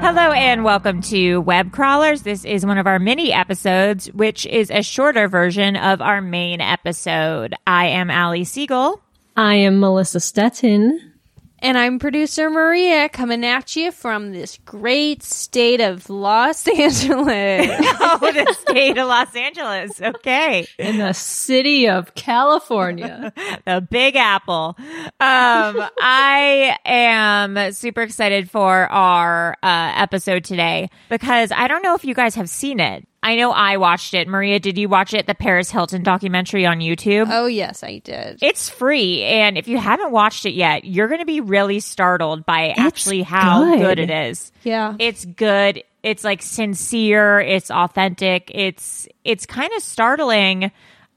Hello and welcome to Web Crawlers. This is one of our mini episodes, which is a shorter version of our main episode. I am Allie Siegel. I am Melissa Stettin. And I'm producer Maria, coming at you from this great state of Los Angeles. Oh, the state of Los Angeles. Okay. In the city of California. The Big Apple. I am super excited for our episode today because I don't know if you guys have seen it. I know I watched it. Maria, did you watch it? The Paris Hilton documentary on YouTube? Oh, yes, I did. It's free. And if you haven't watched it yet, you're going to be really startled by how good it is. Yeah. It's good. It's like sincere. It's authentic. It's kind of startling.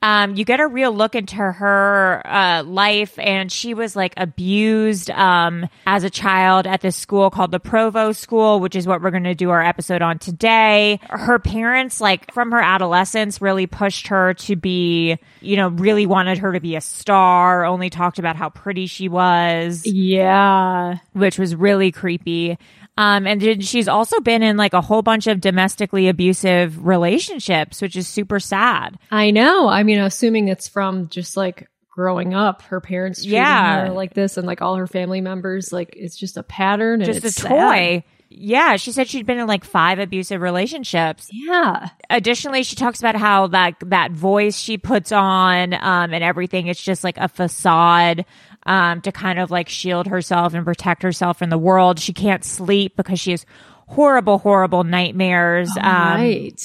You get a real look into her life, and she was like abused as a child at this school called the Provo School, which is what we're going to do our episode on today. Her parents, like from her adolescence, really pushed her to be, really wanted her to be a star, only talked about how pretty she was. Yeah. Which was really creepy. And then she's also been in like a whole bunch of domestically abusive relationships, which is super sad. I know. I mean, assuming it's from just like growing up, her parents treating her like this and like all her family members, like it's just a pattern. Just a toy. Yeah. She said she'd been in like 5 abusive relationships. Yeah. Additionally, she talks about how that voice she puts on and everything, it's just like a facade to kind of like shield herself and protect herself from the world. She can't sleep because she has horrible, horrible nightmares.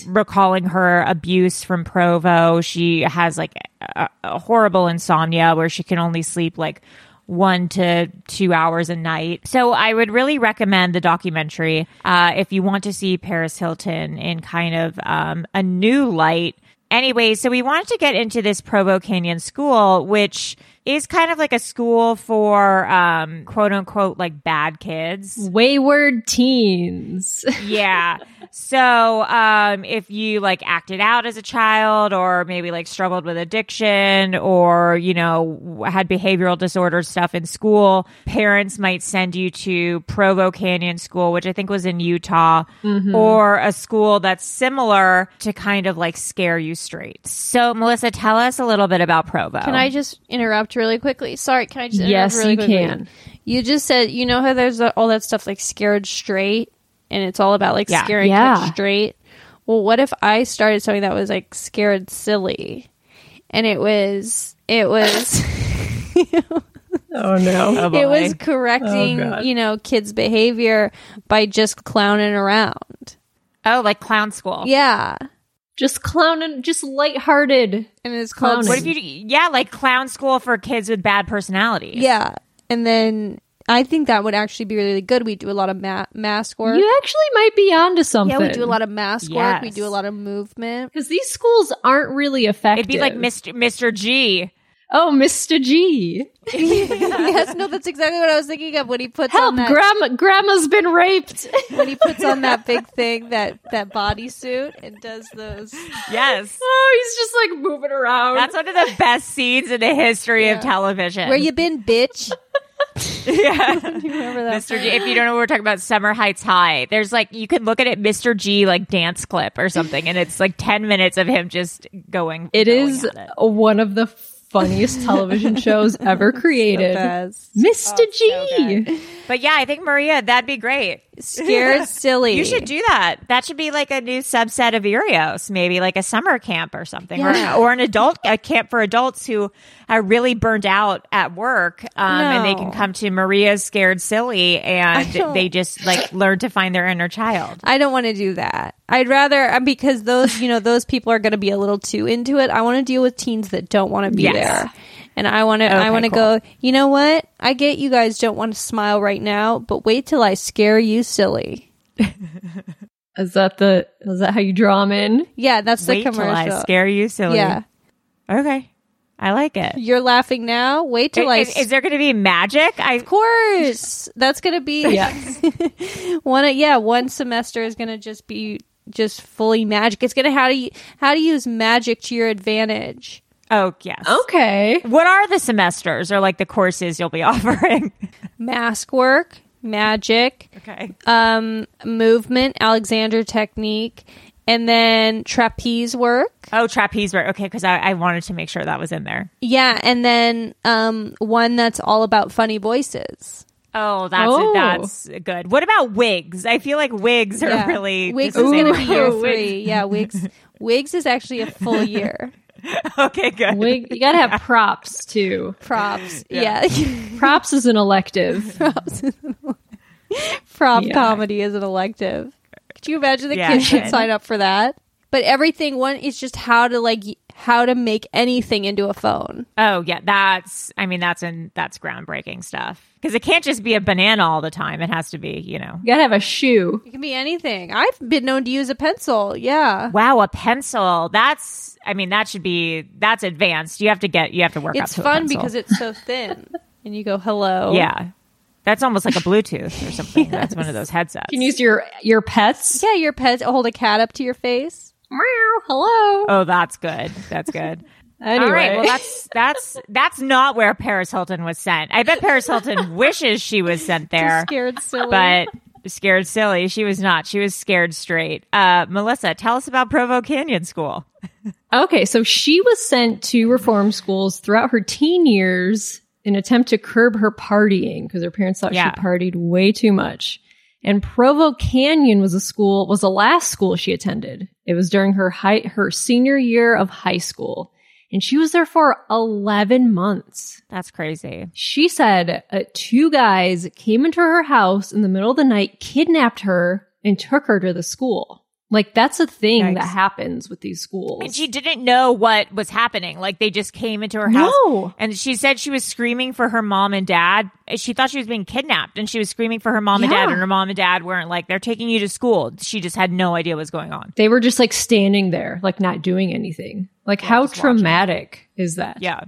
Recalling her abuse from Provo. She has like a horrible insomnia where she can only sleep like 1 to 2 hours a night. So I would really recommend the documentary if you want to see Paris Hilton in kind of a new light. Anyway, so we wanted to get into this Provo Canyon School, which is kind of like a school for quote unquote like bad kids, wayward teens. Yeah. So if you like acted out as a child, or maybe like struggled with addiction, or you know had behavioral disorder stuff in school, parents might send you to Provo Canyon School, which I think was in Utah, mm-hmm. or a school that's similar to kind of like scare you straight. So Melissa, tell us a little bit about Provo. Can I just interrupt really quickly? Sorry, can I just interrupt really quickly? Yes, you can. You just said, you know how there's all that stuff like scared straight, and it's all about like scaring kids straight. Well, what if I started something that was like scared silly, and it was oh no, it was correcting you know kids' behavior by just clowning around. Oh, like clown school. Yeah. Just clowning, just lighthearted. And it's clowning. What if you do? Yeah, like clown school for kids with bad personalities. Yeah. And then I think that would actually be really good. We do a lot of mask work. You actually might be onto something. Yeah, we do a lot of mask work. We do a lot of movement. Because these schools aren't really effective. It'd be like Mr. G. Oh, Mr. G. Yes, no, that's exactly what I was thinking of when he puts on that... Grandma's been raped. When he puts on that big thing, that bodysuit, and does those... Yes. Oh, he's just like moving around. That's one of the best scenes in the history of television. Where you been, bitch? Yeah. You remember that? Mr. G, if you don't know what we're talking about, Summer Heights High. There's like, you can look at it, Mr. G like dance clip or something, and it's like 10 minutes of him just going. It is one of the funniest television shows ever created. Mr. G. So but yeah, I think Maria, that'd be great. Scared silly. You should do that. That should be like a new subset of Erios, maybe like a summer camp or something, or an adult a camp for adults who are really burnt out at work, and they can come to Maria's Scared Silly, and they just like learn to find their inner child. I don't want to do that. I'd rather, because those people are going to be a little too into it. I want to deal with teens that don't want to be there. And I want to go, you know what? I get you guys don't want to smile right now, but wait till I scare you silly. Is that how you draw them in? Yeah, that's the commercial. Wait till I scare you silly. Yeah. Okay. I like it. You're laughing now. Wait till Is there going to be magic? Of course. That's going to be... Yes. one semester is going to just be just fully magic. It's going to how to use magic to your advantage. Oh, yes. Okay. What are the semesters or like the courses you'll be offering? Mask work, magic, movement, Alexander technique, and then trapeze work. Oh, trapeze work. Okay, because I wanted to make sure that was in there. Yeah, and then one that's all about funny voices. Oh, that's good. What about wigs? I feel like wigs are really... Wigs is going to be year 3. Yeah, wigs. Wigs is actually a full year. Okay, good. You gotta have props too. Props, yeah. Props is an elective. Comedy is an elective. Could you imagine the kids should sign up for that? But everything one is just how to make anything into a phone. Oh yeah, that's groundbreaking stuff. Because it can't just be a banana all the time. It has to be, You gotta have a shoe. It can be anything. I've been known to use a pencil. Yeah. Wow, a pencil. That's advanced. You have to work up to a pencil. It's fun because it's so thin. And you go, hello. Yeah. That's almost like a Bluetooth or something. Yes. That's one of those headsets. You can use your pets. Yeah, your pets. Hold a cat up to your face. Meow. Hello. Oh, that's good. That's good. Anyway. All right, well, that's not where Paris Hilton was sent. I bet Paris Hilton wishes she was sent there. Too scared silly. But scared silly, she was not. She was scared straight. Melissa, tell us about Provo Canyon School. Okay, so she was sent to reform schools throughout her teen years in an attempt to curb her partying because her parents thought she partied way too much. And Provo Canyon was the last school she attended. It was during her senior year of high school. And she was there for 11 months. That's crazy. She said two guys came into her house in the middle of the night, kidnapped her, and took her to the school. Like, that's a thing that happens with these schools. And she didn't know what was happening. Like, they just came into her house. No. And she said she was screaming for her mom and dad. She thought she was being kidnapped, and she was screaming for her mom and dad, and her mom and dad weren't like, they're taking you to school. She just had no idea what was going on. They were just, like, standing there, like, not doing anything. Like, how traumatic is that? Yeah.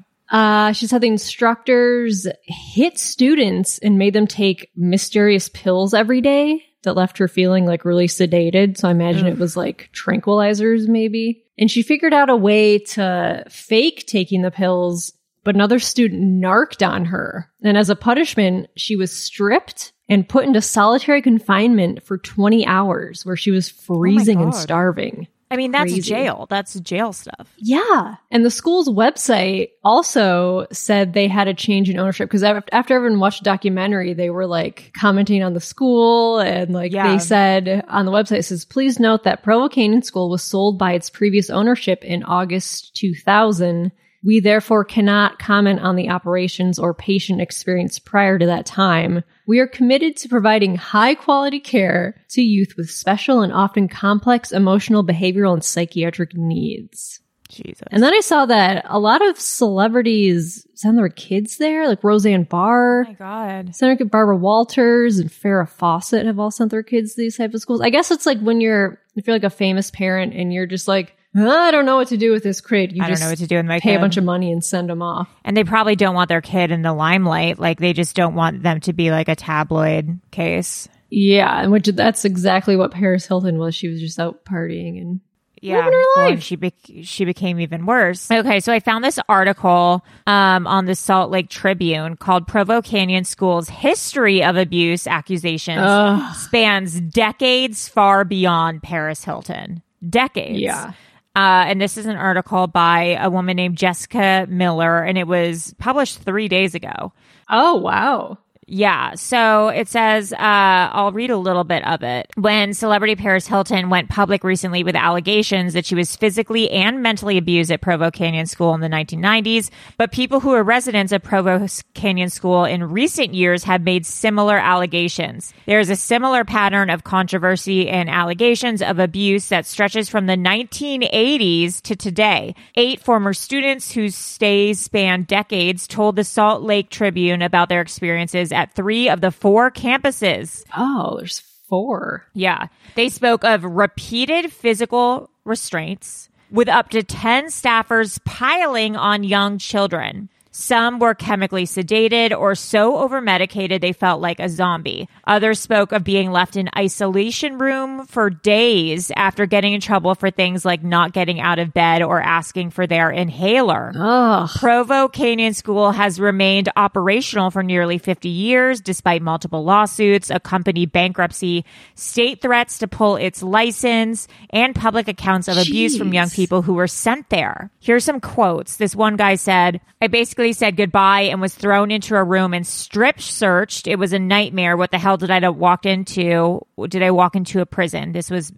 She said the instructors hit students and made them take mysterious pills every day that left her feeling like really sedated. So I imagine it was like tranquilizers maybe. And she figured out a way to fake taking the pills, but another student narked on her. And as a punishment, she was stripped and put into solitary confinement for 20 hours where she was freezing and starving. I mean, that's crazy. Jail. That's jail stuff. Yeah. And the school's website also said they had a change in ownership because after everyone watched the documentary, they were like commenting on the school and like they said on the website, it says, please note that Provo Canyon School was sold by its previous ownership in August 2000. We therefore cannot comment on the operations or patient experience prior to that time. We are committed to providing high-quality care to youth with special and often complex emotional, behavioral, and psychiatric needs. Jesus. And then I saw that a lot of celebrities sent their kids there, like Roseanne Barr. Oh my God. Senator Barbara Walters and Farrah Fawcett have all sent their kids to these types of schools. I guess it's like when if you're like a famous parent and you're just like, I don't know what to do with this kid. I don't know what to do with my kid. Pay a bunch of money and send them off. And they probably don't want their kid in the limelight. Like they just don't want them to be like a tabloid case. Yeah, and that's exactly what Paris Hilton was. She was just out partying and living her life. And she became even worse. Okay, so I found this article on the Salt Lake Tribune called Provo Canyon School's History of Abuse Accusations spans decades far beyond Paris Hilton. Decades. Yeah. And this is an article by a woman named Jessica Miller, and it was published 3 days ago. Oh, wow. Yeah. So it says, I'll read a little bit of it. When celebrity Paris Hilton went public recently with allegations that she was physically and mentally abused at Provo Canyon School in the 1990s, but people who are residents of Provo Canyon School in recent years have made similar allegations. There is a similar pattern of controversy and allegations of abuse that stretches from the 1980s to today. 8 former students whose stays spanned decades told the Salt Lake Tribune about their experiences at 3 of the 4 campuses. Oh, there's 4. Yeah. They spoke of repeated physical restraints with up to 10 staffers piling on young children. Some were chemically sedated or so over-medicated they felt like a zombie. Others spoke of being left in isolation room for days after getting in trouble for things like not getting out of bed or asking for their inhaler. Ugh. Provo Canyon School has remained operational for nearly 50 years, despite multiple lawsuits, a company bankruptcy, state threats to pull its license, and public accounts of abuse from young people who were sent there. Here's some quotes. This one guy said, I basically said goodbye and was thrown into a room and strip searched. It was a nightmare. What the hell did I walk into? Did I walk into a prison? This was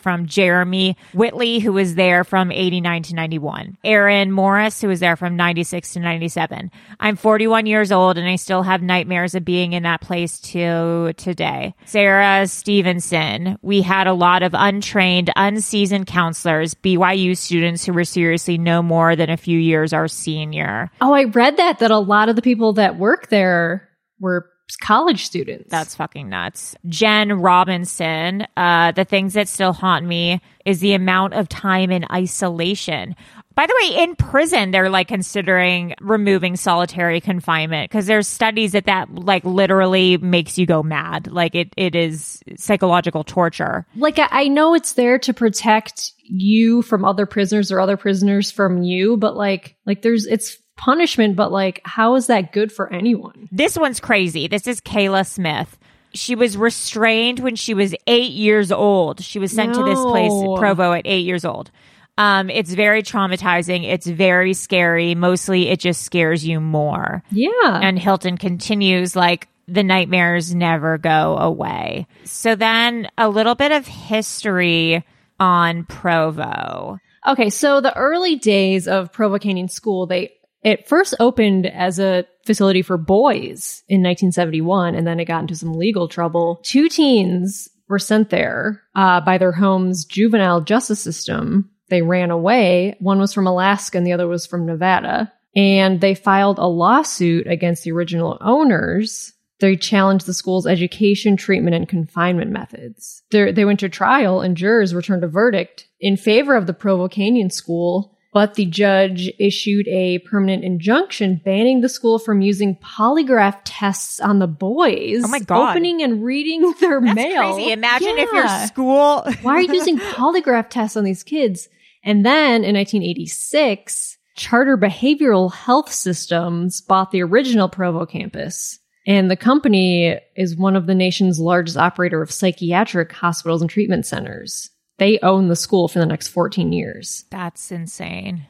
from Jeremy Whitley, who was there from 89 to 91. Aaron Morris, who was there from 96 to 97. I'm 41 years old and I still have nightmares of being in that place to today. Sarah Stevenson. We had a lot of untrained, unseasoned counselors, BYU students who were seriously no more than a few years our senior. Oh, I read that a lot of the people that work there were college students. That's fucking nuts. Jen Robinson, the things that still haunt me is the amount of time in isolation. By the way, in prison, they're like considering removing solitary confinement because there's studies that like literally makes you go mad. Like it is psychological torture. Like I know it's there to protect you from other prisoners or other prisoners from you, but like it's punishment, but like, how is that good for anyone? This one's crazy. This is Kayla Smith. She was restrained when she was 8 years old. She was sent to this place in Provo at 8 years old. It's very traumatizing. It's very scary. Mostly it just scares you more. Yeah. And Hilton continues like, the nightmares never go away. So then a little bit of history on Provo. Okay. So the early days of Provo Canyon School, it first opened as a facility for boys in 1971, and then it got into some legal trouble. 2 teens were sent there by their home's juvenile justice system. They ran away. One was from Alaska and the other was from Nevada. And they filed a lawsuit against the original owners. They challenged the school's education, treatment, and confinement methods. They went to trial, and jurors returned a verdict in favor of the Provo Canyon School But the judge issued a permanent injunction banning the school from using polygraph tests on the boys. Oh my God. Opening and reading their mail. That's crazy. Imagine if your school. Why are you using polygraph tests on these kids? And then in 1986, Charter Behavioral Health Systems bought the original Provo campus. And the company is one of the nation's largest operator of psychiatric hospitals and treatment centers. They own the school for the next 14 years. That's insane.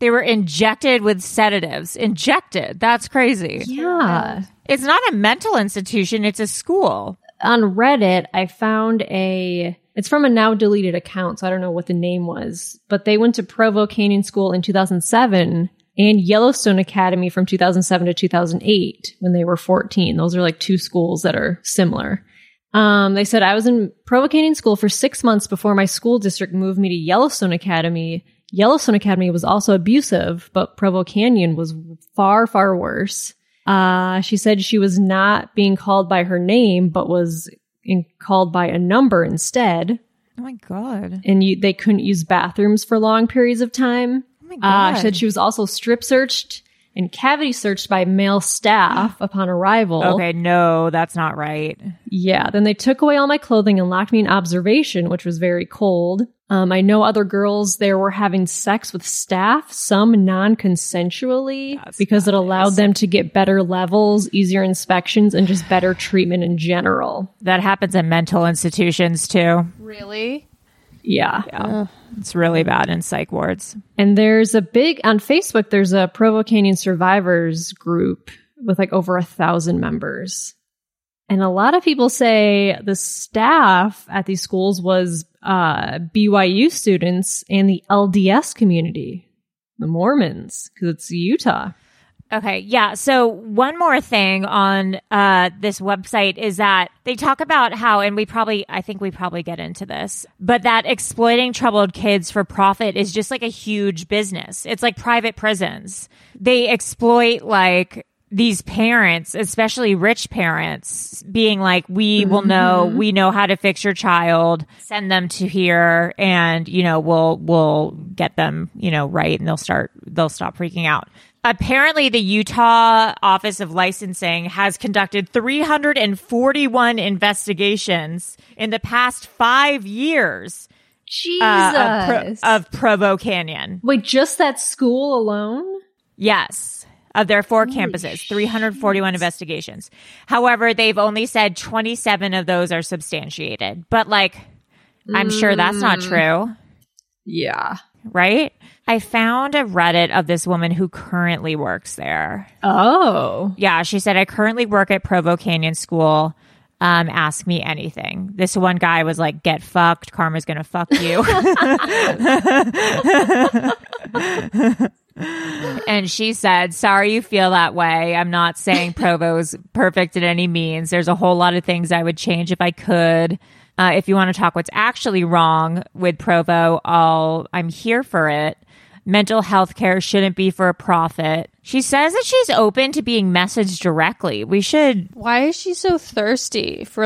They were injected with sedatives. Injected. That's crazy. Yeah. It's not a mental institution. It's a school. On Reddit, I found it's from a now deleted account, so I don't know what the name was. But they went to Provo Canyon School in 2007 and Yellowstone Academy from 2007 to 2008 when they were 14. Those are like two schools that are similar. They said, I was in Provo Canyon School for 6 months before my school district moved me to Yellowstone Academy. Yellowstone Academy was also abusive, but Provo Canyon was far, far worse. She said she was not being called by her name, but was called by a number instead. Oh, my God. And they couldn't use bathrooms for long periods of time. Oh, my God. She said she was also strip searched and cavity searched by male staff upon arrival. Okay, no, that's not right. Yeah, then they took away all my clothing and locked me in observation, which was very cold. I know other girls there were having sex with staff, some non-consensually, because it allowed them to get better levels, easier inspections, and just better treatment in general. That happens in mental institutions, too. Really? Yeah. It's really bad in psych wards. And on Facebook, there's a Provo Canyon Survivors group with like over 1,000 members. And a lot of people say the staff at these schools was BYU students and the LDS community, the Mormons, because it's Utah. Okay, yeah. So one more thing on this website is that they talk about how, and I think we probably get into this, but that exploiting troubled kids for profit is just like a huge business. It's like private prisons. They exploit like these parents, especially rich parents, being like, we know how to fix your child, send them to here, and we'll get them right, and they'll stop freaking out. Apparently, the Utah Office of Licensing has conducted 341 investigations in the past 5 years. Jesus. Of Provo Canyon. Wait, just that school alone? Yes. Of their four campuses, 341 investigations. However, they've only said 27 of those are substantiated. But, I'm sure that's not true. Yeah. Right? I found a Reddit of this woman who currently works there. Oh. Yeah, she said, I currently work at Provo Canyon School. Ask me anything. This one guy was like, get fucked. Karma's going to fuck you. And she said, sorry you feel that way. I'm not saying Provo's perfect in any means. There's a whole lot of things I would change if I could. If you want to talk what's actually wrong with Provo, I'm here for it. Mental health care shouldn't be for a profit. She says that she's open to being messaged directly. We should. Why is she so thirsty for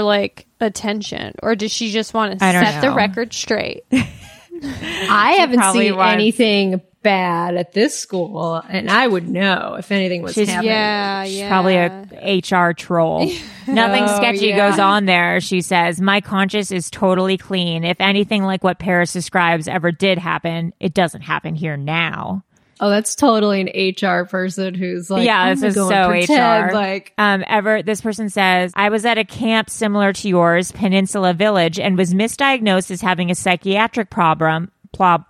attention? Or does she just want to set the record straight? I haven't seen anything bad at this school, and I would know if anything was happening. She's probably a HR troll. Nothing sketchy goes on there, she says. My conscience is totally clean. If anything like what Paris describes ever did happen, it doesn't happen here now. Oh, that's totally an HR person who's like, yeah, this is so pretend, HR. This person says, I was at a camp similar to yours, Peninsula Village, and was misdiagnosed as having a psychiatric problem and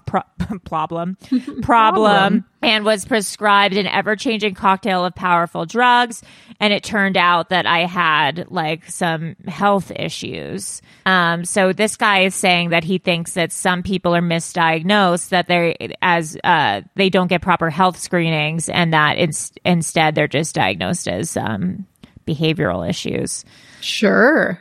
was prescribed an ever-changing cocktail of powerful drugs, and it turned out that I had some health issues. So this guy is saying that he thinks that some people are misdiagnosed, that they don't get proper health screenings, and that instead they're just diagnosed as behavioral issues. Sure.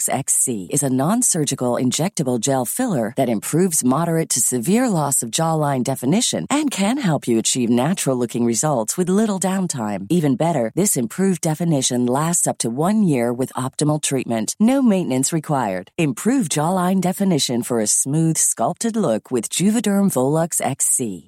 XC is a non-surgical injectable gel filler that improves moderate to severe loss of jawline definition and can help you achieve natural-looking results with little downtime. Even better, this improved definition lasts up to 1 year with optimal treatment. No maintenance required. Improve jawline definition for a smooth, sculpted look with Juvederm Volux XC.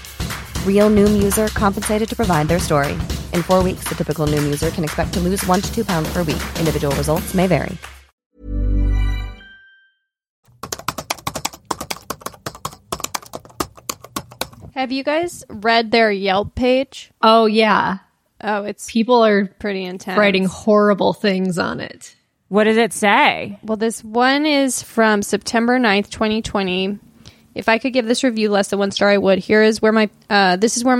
Real Noom user compensated to provide their story. In 4 weeks, the typical Noom user can expect to lose 1 to 2 pounds per week. Individual results may vary. Have you guys read their Yelp page? Oh, yeah. Oh, it's... people are pretty intense. Writing horrible things on it. What did it say? Well, this one is from September 9th, 2020. If I could give this review less than 1 star, I would. This is where my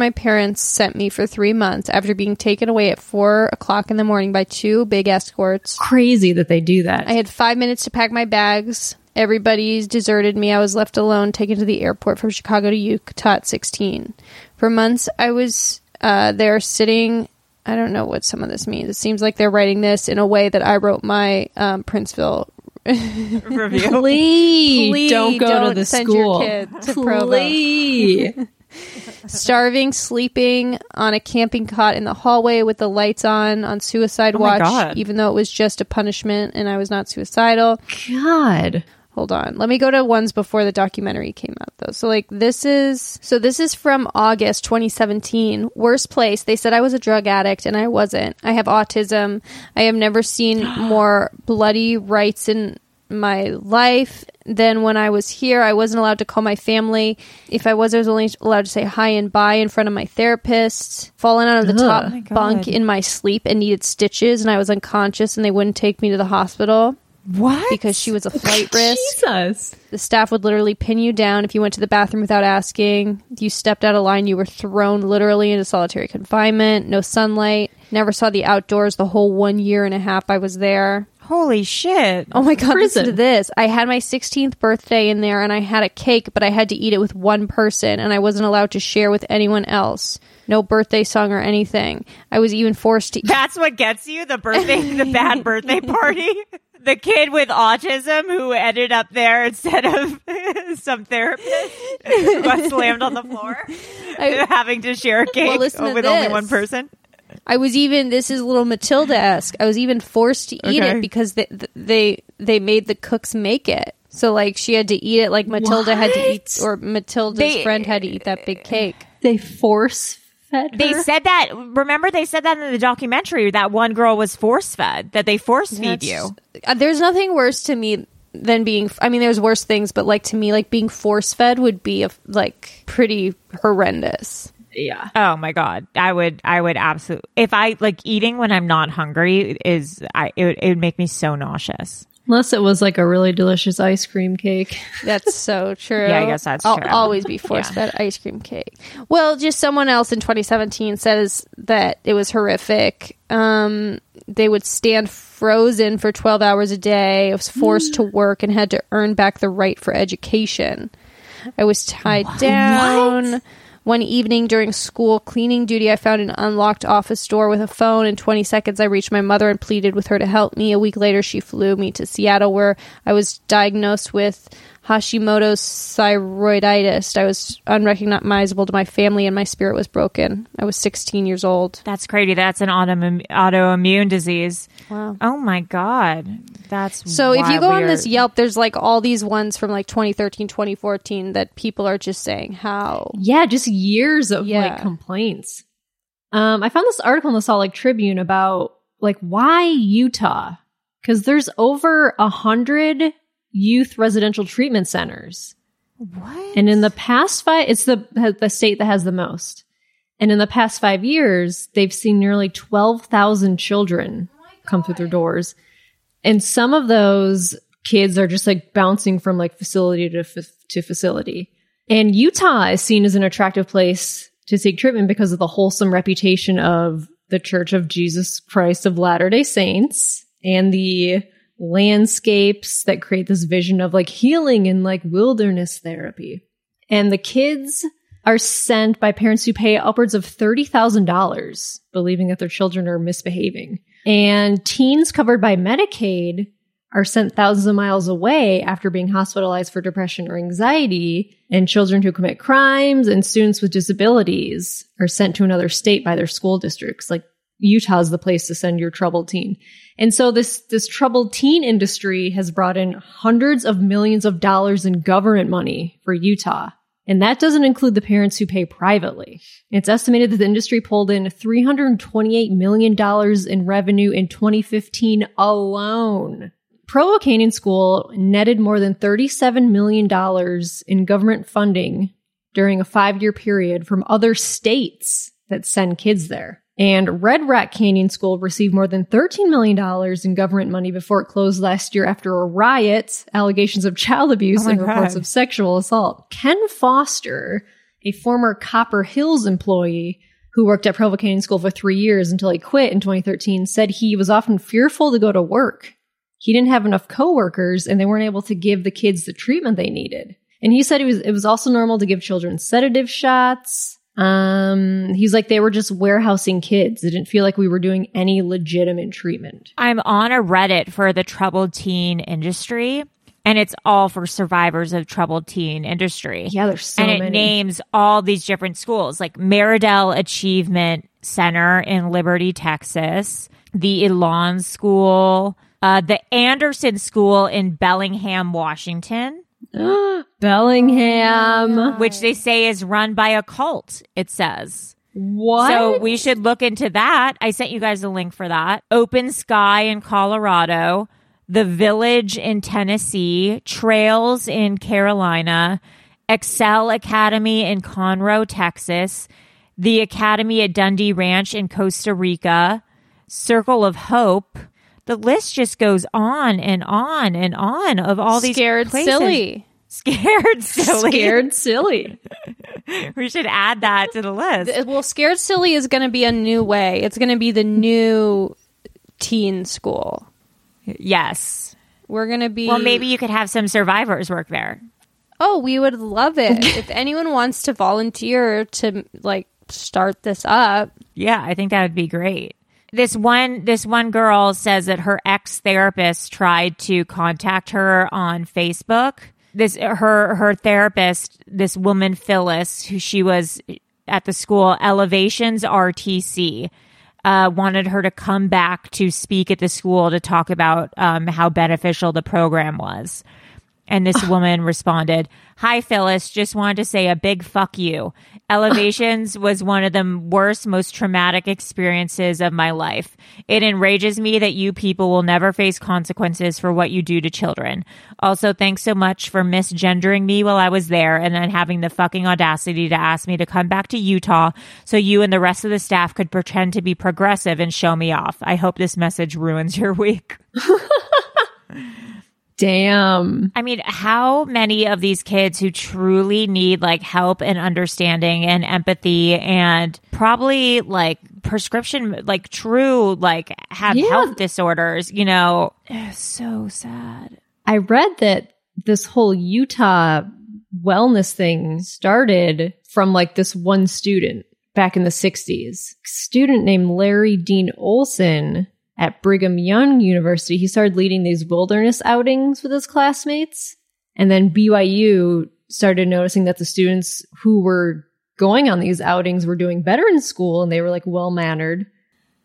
parents sent me for 3 months after being taken away at 4 o'clock in the morning by 2 big escorts. Crazy that they do that. I had 5 minutes to pack my bags. Everybody's deserted me. I was left alone, taken to the airport from Chicago to Utah at 16. For months, I was there sitting. I don't know what some of this means. It seems like they're writing this in a way that I wrote my Princeville review. Please don't go to the school. Send your kid to Provo. Starving, sleeping on a camping cot in the hallway with the lights on suicide watch, even though it was just a punishment and I was not suicidal. God. Hold on. Let me go to ones before the documentary came out, though. So this is from August 2017. Worst place. They said I was a drug addict, and I wasn't. I have autism. I have never seen more bloody rights in my life than when I was here. I wasn't allowed to call my family. If I was, I was only allowed to say hi and bye in front of my therapist. Fallen out of the top bunk in my sleep and needed stitches, and I was unconscious, and they wouldn't take me to the hospital. What? Because she was a flight risk. Jesus. The staff would literally pin you down if you went to the bathroom without asking. If you stepped out of line, you were thrown literally into solitary confinement. No sunlight. Never saw the outdoors the whole 1.5 years I was there. Holy shit. Oh my God, listen to this. I had my 16th birthday in there and I had a cake, but I had to eat it with one person and I wasn't allowed to share with anyone else. No birthday song or anything. I was even forced to... That's what gets you? The birthday, the bad birthday party? The kid with autism who ended up there instead of some therapist who got slammed on the floor having to share a cake with only one person. This is a little Matilda-esque. I was even forced to eat it because they made the cooks make it. So like she had to eat it like Matilda had to eat, or Matilda's friend had to eat that big cake. They force fed her? They said that. Remember they said that in the documentary, that one girl was force fed, that they force feed you. There's nothing worse to me than being... I mean, there's worse things, but like to me, like being force fed would be like pretty horrendous. Yeah. Oh my God. I would absolutely... If I like eating when I'm not hungry it would make me so nauseous. Unless it was like a really delicious ice cream cake. That's so true. Yeah, I guess that's true. I'll always be forced that ice cream cake. Well, just someone else in 2017 says that it was horrific. They would stand frozen for 12 hours a day. I was forced to work and had to earn back the right for education. I was tied down. What? One evening during school cleaning duty, I found an unlocked office door with a phone. In 20 seconds, I reached my mother and pleaded with her to help me. A week later, she flew me to Seattle, where I was diagnosed with Hashimoto's thyroiditis. I was unrecognizable to my family, and my spirit was broken. I was 16 years old. That's crazy. That's an autoimmune disease. Wow. Oh, my God. That's so wild. If you go on this Yelp, there's like all these ones from like 2013, 2014 that people are just saying how. Yeah, just years of like complaints. I found this article in the Salt Lake Tribune about like why Utah? Because there's over 100 youth residential treatment centers. What? And in the past five, it's the state that has the most. And in the past 5 years, they've seen nearly 12,000 children come through their doors. And some of those kids are just like bouncing from like facility to facility. And Utah is seen as an attractive place to seek treatment because of the wholesome reputation of the Church of Jesus Christ of Latter-day Saints and the landscapes that create this vision of like healing and like wilderness therapy. And the kids are sent by parents who pay upwards of $30,000, believing that their children are misbehaving. And teens covered by Medicaid are sent thousands of miles away after being hospitalized for depression or anxiety. And children who commit crimes and students with disabilities are sent to another state by their school districts. Like, Utah's the place to send your troubled teen. And so this troubled teen industry has brought in hundreds of millions of dollars in government money for Utah. And that doesn't include the parents who pay privately. It's estimated that the industry pulled in $328 million in revenue in 2015 alone. Provo Canyon School netted more than $37 million in government funding during a 5-year period from other states that send kids there. And Red Rock Canyon School received more than $13 million in government money before it closed last year after a riot, allegations of child abuse, and reports of sexual assault. Ken Foster, a former Copper Hills employee who worked at Provo Canyon School for 3 years until he quit in 2013, said he was often fearful to go to work. He didn't have enough coworkers, and they weren't able to give the kids the treatment they needed. And he said it was also normal to give children sedative shots. He's like, they were just warehousing kids. It didn't feel like we were doing any legitimate treatment. I'm on a Reddit for the troubled teen industry, and it's all for survivors of troubled teen industry. Yeah, there's so many. And it names all these different schools, like Meridell Achievement Center in Liberty, Texas, the Elan School, the Anderson School in Bellingham, Washington. Bellingham, which they say is run by a cult, it says. What? So we should look into that. I sent you guys a link for that. Open Sky in Colorado, The Village in Tennessee, Trails in Carolina, Excel Academy in Conroe, Texas, the Academy at Dundee Ranch in Costa Rica, Circle of Hope. The list just goes on and on and on of all these places. Scared silly. We should add that to the list. Well, scared silly is going to be a new way. It's going to be the new teen school. Yes. We're going to be... Well, maybe you could have some survivors work there. Oh, we would love it. If anyone wants to volunteer to like start this up. Yeah, I think that would be great. This one girl says that her ex-therapist tried to contact her on Facebook. Her therapist, this woman Phyllis, who she was at the school, Elevations RTC, wanted her to come back to speak at the school to talk about how beneficial the program was. And this woman responded, "Hi, Phyllis. Just wanted to say a big fuck you. Elevations was one of the worst, most traumatic experiences of my life. It enrages me that you people will never face consequences for what you do to children. Also, thanks so much for misgendering me while I was there and then having the fucking audacity to ask me to come back to Utah so you and the rest of the staff could pretend to be progressive and show me off. I hope this message ruins your week." Damn. I mean, how many of these kids who truly need like help and understanding and empathy and probably like prescription, like true, like have health disorders, you know, so sad. I read that this whole Utah wellness thing started from like this one student back in the 60s, a student named Larry Dean Olson at Brigham Young University. He started leading these wilderness outings with his classmates. And then BYU started noticing that the students who were going on these outings were doing better in school, and they were like well-mannered.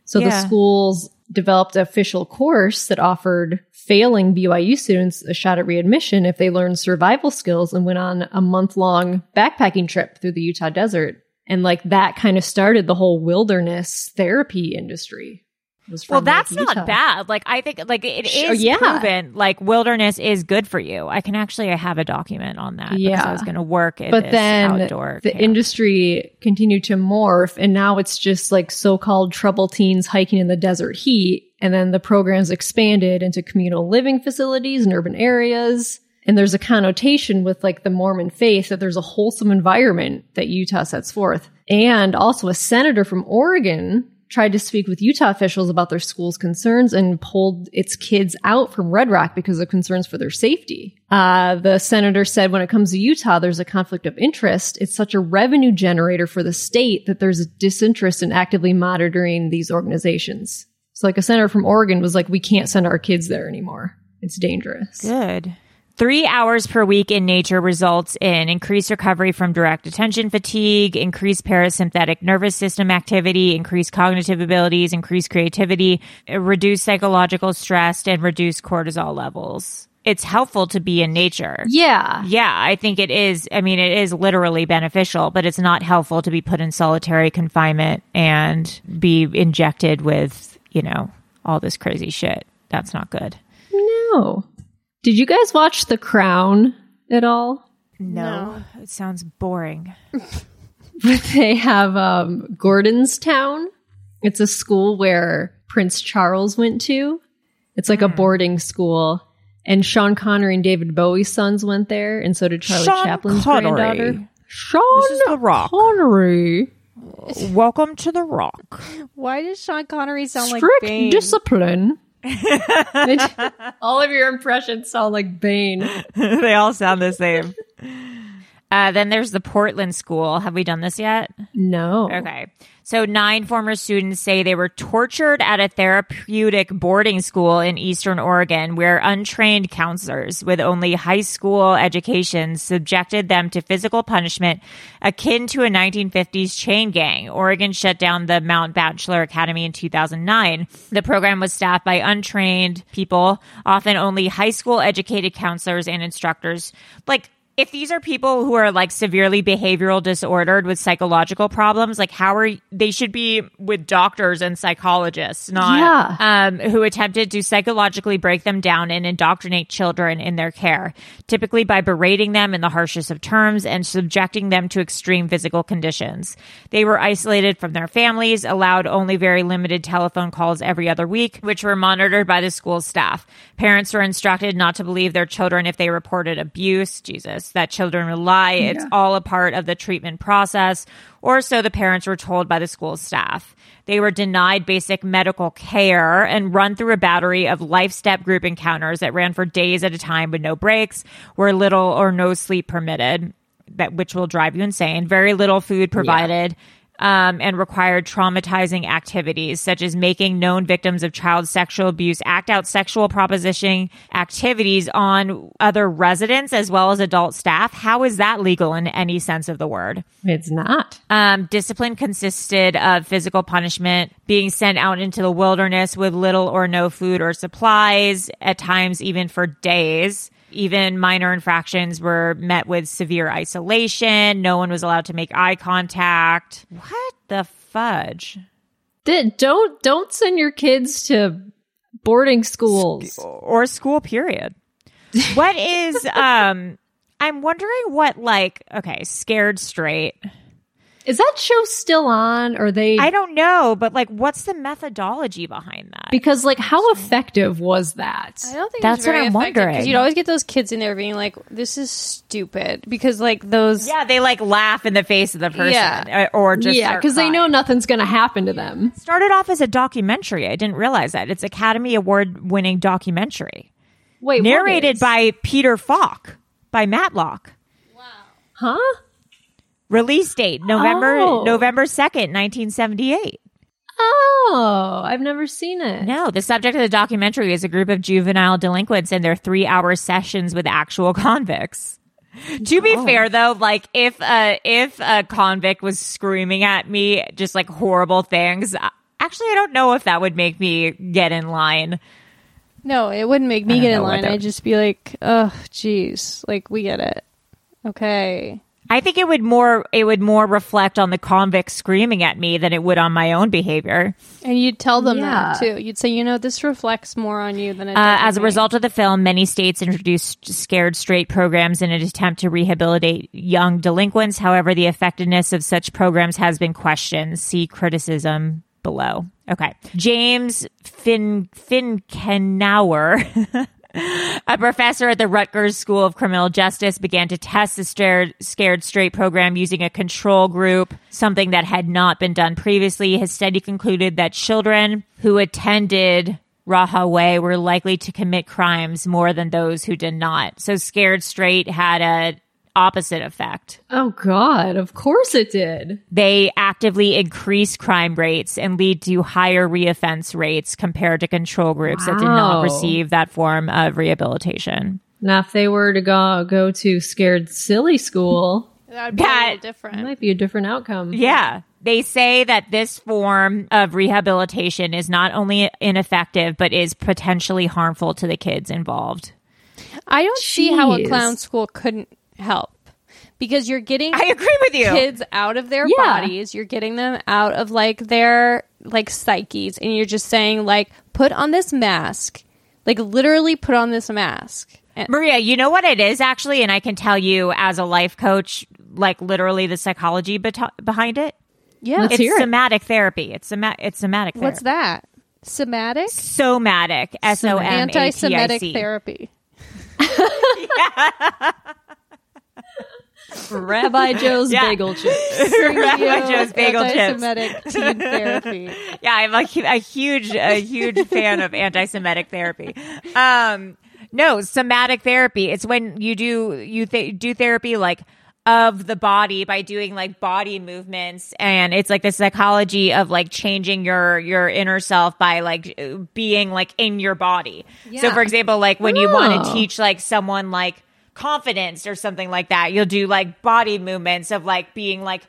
So the schools developed an official course that offered failing BYU students a shot at readmission if they learned survival skills and went on a month-long backpacking trip through the Utah desert. And like that kind of started the whole wilderness therapy industry. Well, that's like not bad. Like, I think like it is proven like wilderness is good for you. I can actually, I have a document on that. Yeah. Because I was going to work in this outdoor camp. Industry continued to morph, and now it's just like so-called trouble teens hiking in the desert heat. And then the programs expanded into communal living facilities and urban areas. And there's a connotation with like the Mormon faith that there's a wholesome environment that Utah sets forth. And also a senator from Oregon tried to speak with Utah officials about their school's concerns and pulled its kids out from Red Rock because of concerns for their safety. The senator said, when it comes to Utah, there's a conflict of interest. It's such a revenue generator for the state that there's a disinterest in actively monitoring these organizations. So like a senator from Oregon was like, we can't send our kids there anymore. It's dangerous. Good. 3 hours per week in nature results in increased recovery from direct attention fatigue, increased parasympathetic nervous system activity, increased cognitive abilities, increased creativity, reduced psychological stress, and reduced cortisol levels. It's helpful to be in nature. Yeah. Yeah, I think it is. I mean, it is literally beneficial, but it's not helpful to be put in solitary confinement and be injected with, you know, all this crazy shit. That's not good. No. Did you guys watch The Crown at all? No. It sounds boring. But they have Gordonstown. It's a school where Prince Charles went to. It's like a boarding school. And Sean Connery and David Bowie's sons went there. And so did Charlie Chaplin's granddaughter. Sean Connery. Welcome to The Rock. Why does Sean Connery sound like Bane? Strict discipline. All of your impressions sound like Bane. They all sound the same. Then there's the Portland School. Have we done this yet? No. Okay. So 9 former students say they were tortured at a therapeutic boarding school in Eastern Oregon where untrained counselors with only high school education subjected them to physical punishment akin to a 1950s chain gang. Oregon shut down the Mount Bachelor Academy in 2009. The program was staffed by untrained people, often only high school educated counselors and instructors. Like, if these are people who are like severely behavioral disordered with psychological problems, like how are they should be with doctors and psychologists, not who attempted to psychologically break them down and indoctrinate children in their care, typically by berating them in the harshest of terms and subjecting them to extreme physical conditions. They were isolated from their families, allowed only very limited telephone calls every other week, which were monitored by the school staff. Parents were instructed not to believe their children if they reported abuse. Jesus. That children rely. It's all a part of the treatment process, or so the parents were told by the school staff. They were denied basic medical care and run through a battery of life step group encounters that ran for days at a time with no breaks, where little or no sleep permitted, that which will drive you insane, very little food provided. And required traumatizing activities such as making known victims of child sexual abuse act out sexual propositioning activities on other residents as well as adult staff. How is that legal in any sense of the word? It's not. Discipline consisted of physical punishment, being sent out into the wilderness with little or no food or supplies, at times even for days. Even minor infractions were met with severe isolation. No one was allowed to make eye contact. What the fudge? Don't send your kids to boarding schools. Or school, period. What is... I'm wondering what, like... Okay, Scared Straight. Is that show still on? Or they... I don't know, but, like, what's the methodology behind that? Because, like, how effective was that? I don't think that's what I'm wondering. Because you'd always get those kids in there being like, this is stupid. Because, like, those... Yeah, they, like, laugh in the face of the person. Yeah. Or just... Yeah, because they know nothing's going to happen to them. It started off as a documentary. I didn't realize that. It's Academy Award-winning documentary. Wait, narrated by Peter Falk, by Matlock. Wow. Huh? Release date, November 2nd, 1978. Oh, I've never seen it. No, the subject of the documentary is a group of juvenile delinquents and their 3-hour sessions with actual convicts. To be fair, though, like if a convict was screaming at me just like horrible things, actually, I don't know if that would make me get in line. No, it wouldn't make me get in line. I'd just be like, oh, geez, like we get it. Okay. I think it would more reflect on the convict screaming at me than it would on my own behavior. And you'd tell them that too. You'd say, you know, this reflects more on you than it does. As a result of the film, many states introduced Scared Straight programs in an attempt to rehabilitate young delinquents. However, the effectiveness of such programs has been questioned. See criticism below. Okay. James Finkenauer. A professor at the Rutgers School of Criminal Justice began to test the Scared Straight program using a control group, something that had not been done previously. His study concluded that children who attended Rahaway were likely to commit crimes more than those who did not. So Scared Straight had a opposite effect. Oh, God, of course it did. They actively increase crime rates and lead to higher reoffense rates compared to control groups that did not receive that form of rehabilitation. Now, if they were to go to Scared Silly School, that might be a different outcome. Yeah. They say that this form of rehabilitation is not only ineffective, but is potentially harmful to the kids involved. I don't see how a clown school couldn't help, because you're getting I agree with you kids out of their bodies, you're getting them out of like their like psyches, and you're just saying like, put on this mask, like literally put on this mask. Maria, you know what it is actually, and I can tell you as a life coach, like literally the psychology behind it. Yeah, let's hear it. Somatic therapy. It's somatic therapy. What's that? Somatic S-O-M-A-T-I-C. Anti-Semitic therapy. Yeah. Rabbi Joe's bagel chips. Rabbi Joe's bagel anti-Semitic chips. Teen therapy. Yeah, I'm a huge fan of anti-Semitic therapy. No, somatic therapy. It's when you do therapy like of the body by doing like body movements, and it's like the psychology of like changing your inner self by like being like in your body. Yeah. So, for example, like when you want to teach like someone like confidence or something like that, you'll do like body movements of like being like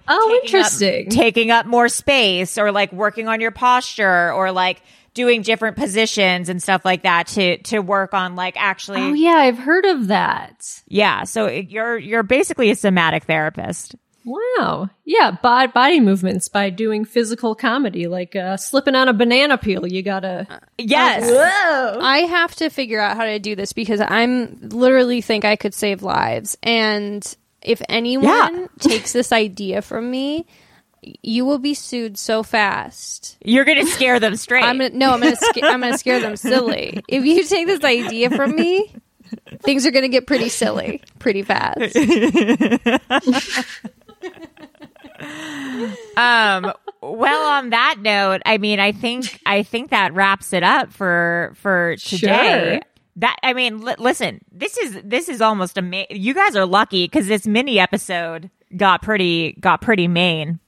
taking up more space, or like working on your posture, or like doing different positions and stuff like that to work on like actually. Oh yeah, I've heard of that. Yeah, so you're basically a somatic therapist. Wow. Yeah, body movements by doing physical comedy, like slipping on a banana peel. You gotta... Yes. Whoa. I have to figure out how to do this, because I'm literally think I could save lives. And if anyone takes this idea from me, you will be sued so fast. You're going to scare them straight. I'm going to scare them silly. If you take this idea from me, things are going to get pretty silly pretty fast. Well, on that note, I mean, I think that wraps it up for today. Sure. That I mean, listen, this is almost amazing. You guys are lucky, because this mini episode got pretty main.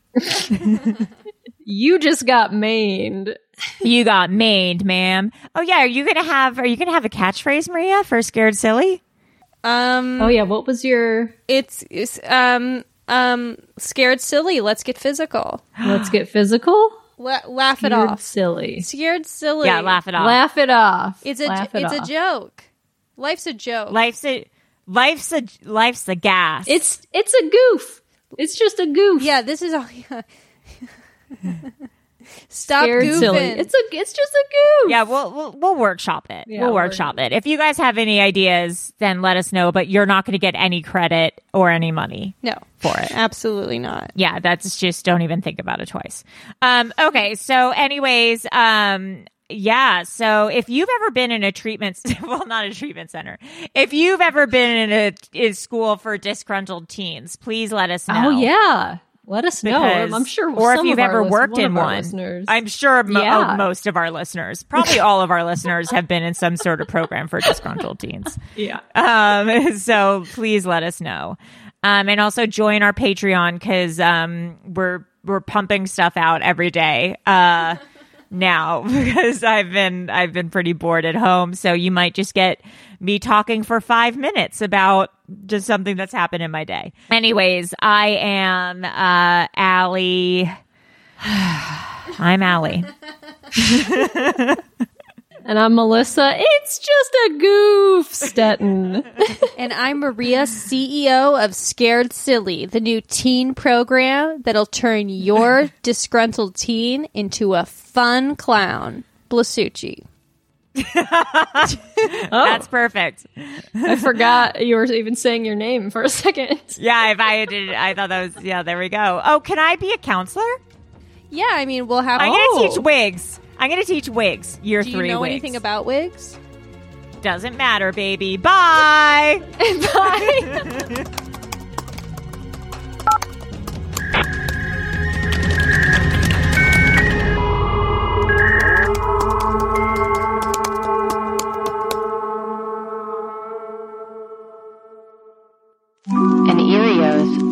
You just got mained. You got mained, ma'am. Oh yeah, are you gonna have a catchphrase, Maria, for Scared Silly? Oh yeah, what was your? It's Scared Silly. Let's get physical. Let's get physical. Laugh it off. Silly. Scared Silly. Yeah, laugh it off. Laugh it off. It's a joke. Life's a joke. Life's a gas. It's a goof. It's just a goof. Yeah, this is all. Yeah. Stop Scared goofing. Silly. It's just a goof. Yeah, we'll workshop it. Yeah, we'll workshop it. If you guys have any ideas, then let us know. But you're not going to get any credit or any money. No, for it. Absolutely not. Yeah, that's just don't even think about it twice. Okay. So, anyways, yeah. So, if you've ever been in a treatment, well, not a treatment center. If you've ever been in a school for disgruntled teens, please let us know. Oh yeah. Let us know. I'm sure, or if you've ever worked in one. I'm sure most of our listeners, probably all of our listeners, have been in some sort of program for disgruntled teens. Yeah. So please let us know. And also join our Patreon because we're pumping stuff out every day now because I've been pretty bored at home. So you might just get me talking for 5 minutes about just something that's happened in my day. Anyways, I am Allie. I'm Allie. And I'm Melissa. It's just a goof, Stettin. And I'm Maria, CEO of Scared Silly, the new teen program that'll turn your disgruntled teen into a fun clown. Blasucci. Oh. That's perfect. I forgot you were even saying your name for a second. Yeah, if I did, I thought that was, yeah, there we go. Oh, can I be a counselor? Yeah, I mean, we'll have... I'm going to teach wigs. I'm going to teach wigs. Year 3 wigs. Do you know anything about wigs? Doesn't matter, baby. Bye! Bye! An Erios